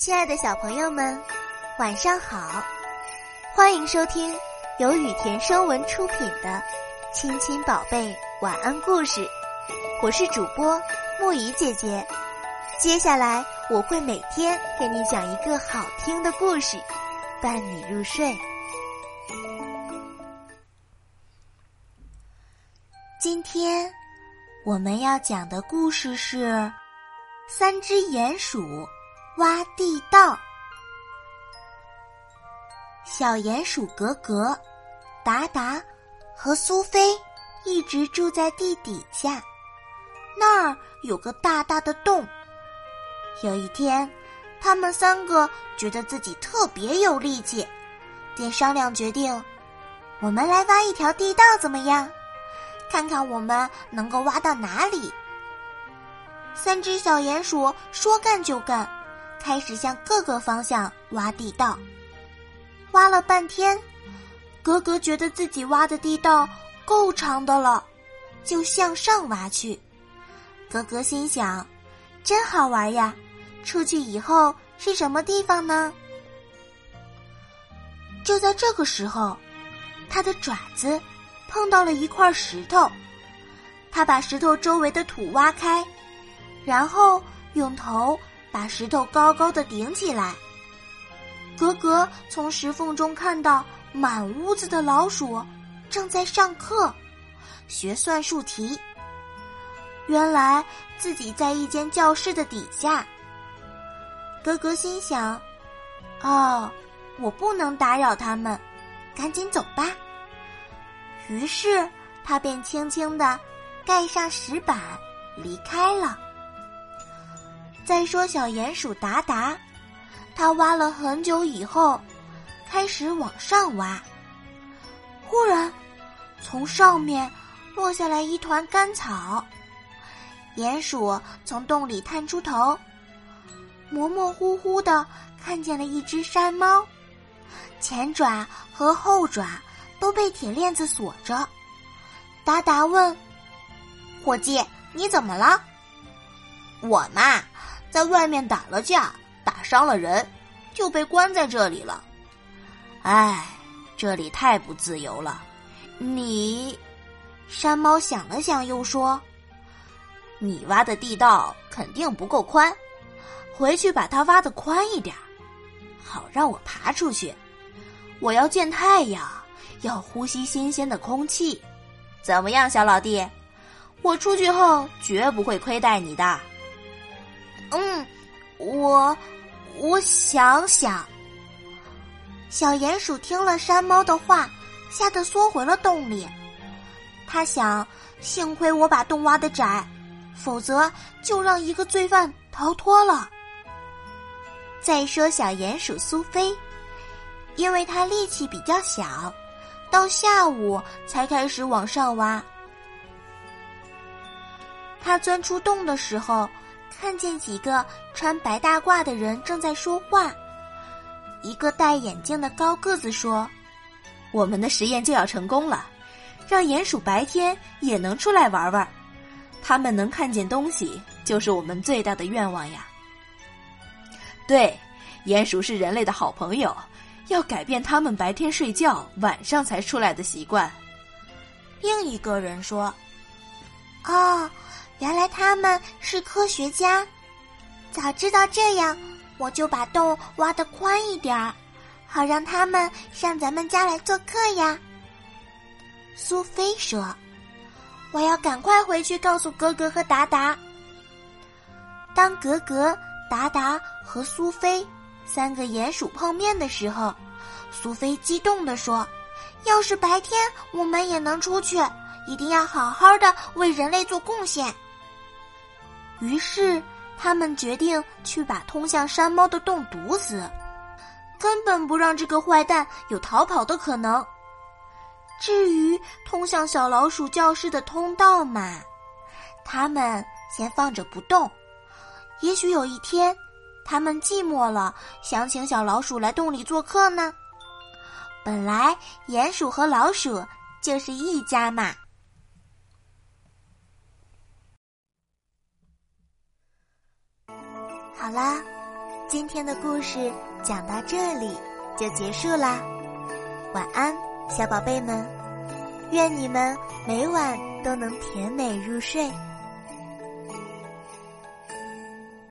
亲爱的小朋友们，晚上好！欢迎收听由雨田声文出品的《亲亲宝贝晚安故事》，我是主播木怡姐姐。接下来我会每天给你讲一个好听的故事，伴你入睡。今天我们要讲的故事是《三只鼹鼠》挖地道。小鼹鼠格格、达达和苏菲一直住在地底下，那儿有个大大的洞。有一天，他们三个觉得自己特别有力气，便商量决定，我们来挖一条地道怎么样？看看我们能够挖到哪里。三只小鼹鼠说干就干，开始向各个方向挖地道。挖了半天，格格觉得自己挖的地道够长的了，就向上挖去。格格心想，真好玩呀，出去以后是什么地方呢？就在这个时候，她的爪子碰到了一块石头，她把石头周围的土挖开，然后用头把石头高高的顶起来。格格从石缝中看到满屋子的老鼠正在上课，学算术题。原来自己在一间教室的底下。格格心想，我不能打扰他们，赶紧走吧。于是她便轻轻地盖上石板离开了。再说小鼹鼠达达，他挖了很久以后，开始往上挖。忽然，从上面落下来一团干草，鼹鼠从洞里探出头，模模糊糊地看见了一只山猫，前爪和后爪都被铁链子锁着。达达问：“伙计，你怎么了？”“我嘛，在外面打了架，打伤了人，就被关在这里了。哎，这里太不自由了。”“你？”山猫想了想又说，“你挖的地道肯定不够宽，回去把它挖得宽一点，好让我爬出去。我要见太阳，要呼吸新鲜的空气。怎么样，小老弟？我出去后绝不会亏待你的。”“我想想。”小鼹鼠听了山猫的话，吓得缩回了洞里。他想，幸亏我把洞挖得窄，否则就让一个罪犯逃脱了。再说小鼹鼠苏菲，因为她力气比较小，到下午才开始往上挖。她钻出洞的时候，看见几个穿白大褂的人正在说话。一个戴眼镜的高个子说：“我们的实验就要成功了，让鼹鼠白天也能出来玩玩，他们能看见东西就是我们最大的愿望呀。对，鼹鼠是人类的好朋友，要改变他们白天睡觉晚上才出来的习惯。”另一个人说：“原来他们是科学家，早知道这样，我就把洞挖得宽一点儿，好让他们上咱们家来做客呀。”苏菲说：“我要赶快回去告诉格格和达达。”当格格、达达和苏菲三个鼹鼠碰面的时候，苏菲激动地说：“要是白天我们也能出去，一定要好好的为人类做贡献。”于是他们决定去把通向山猫的洞堵死，根本不让这个坏蛋有逃跑的可能。至于通向小老鼠教室的通道嘛，他们先放着不动。也许有一天他们寂寞了，想请小老鼠来洞里做客呢。本来鼹鼠和老鼠就是一家嘛。好啦，今天的故事讲到这里就结束啦，晚安，小宝贝们，愿你们每晚都能甜美入睡。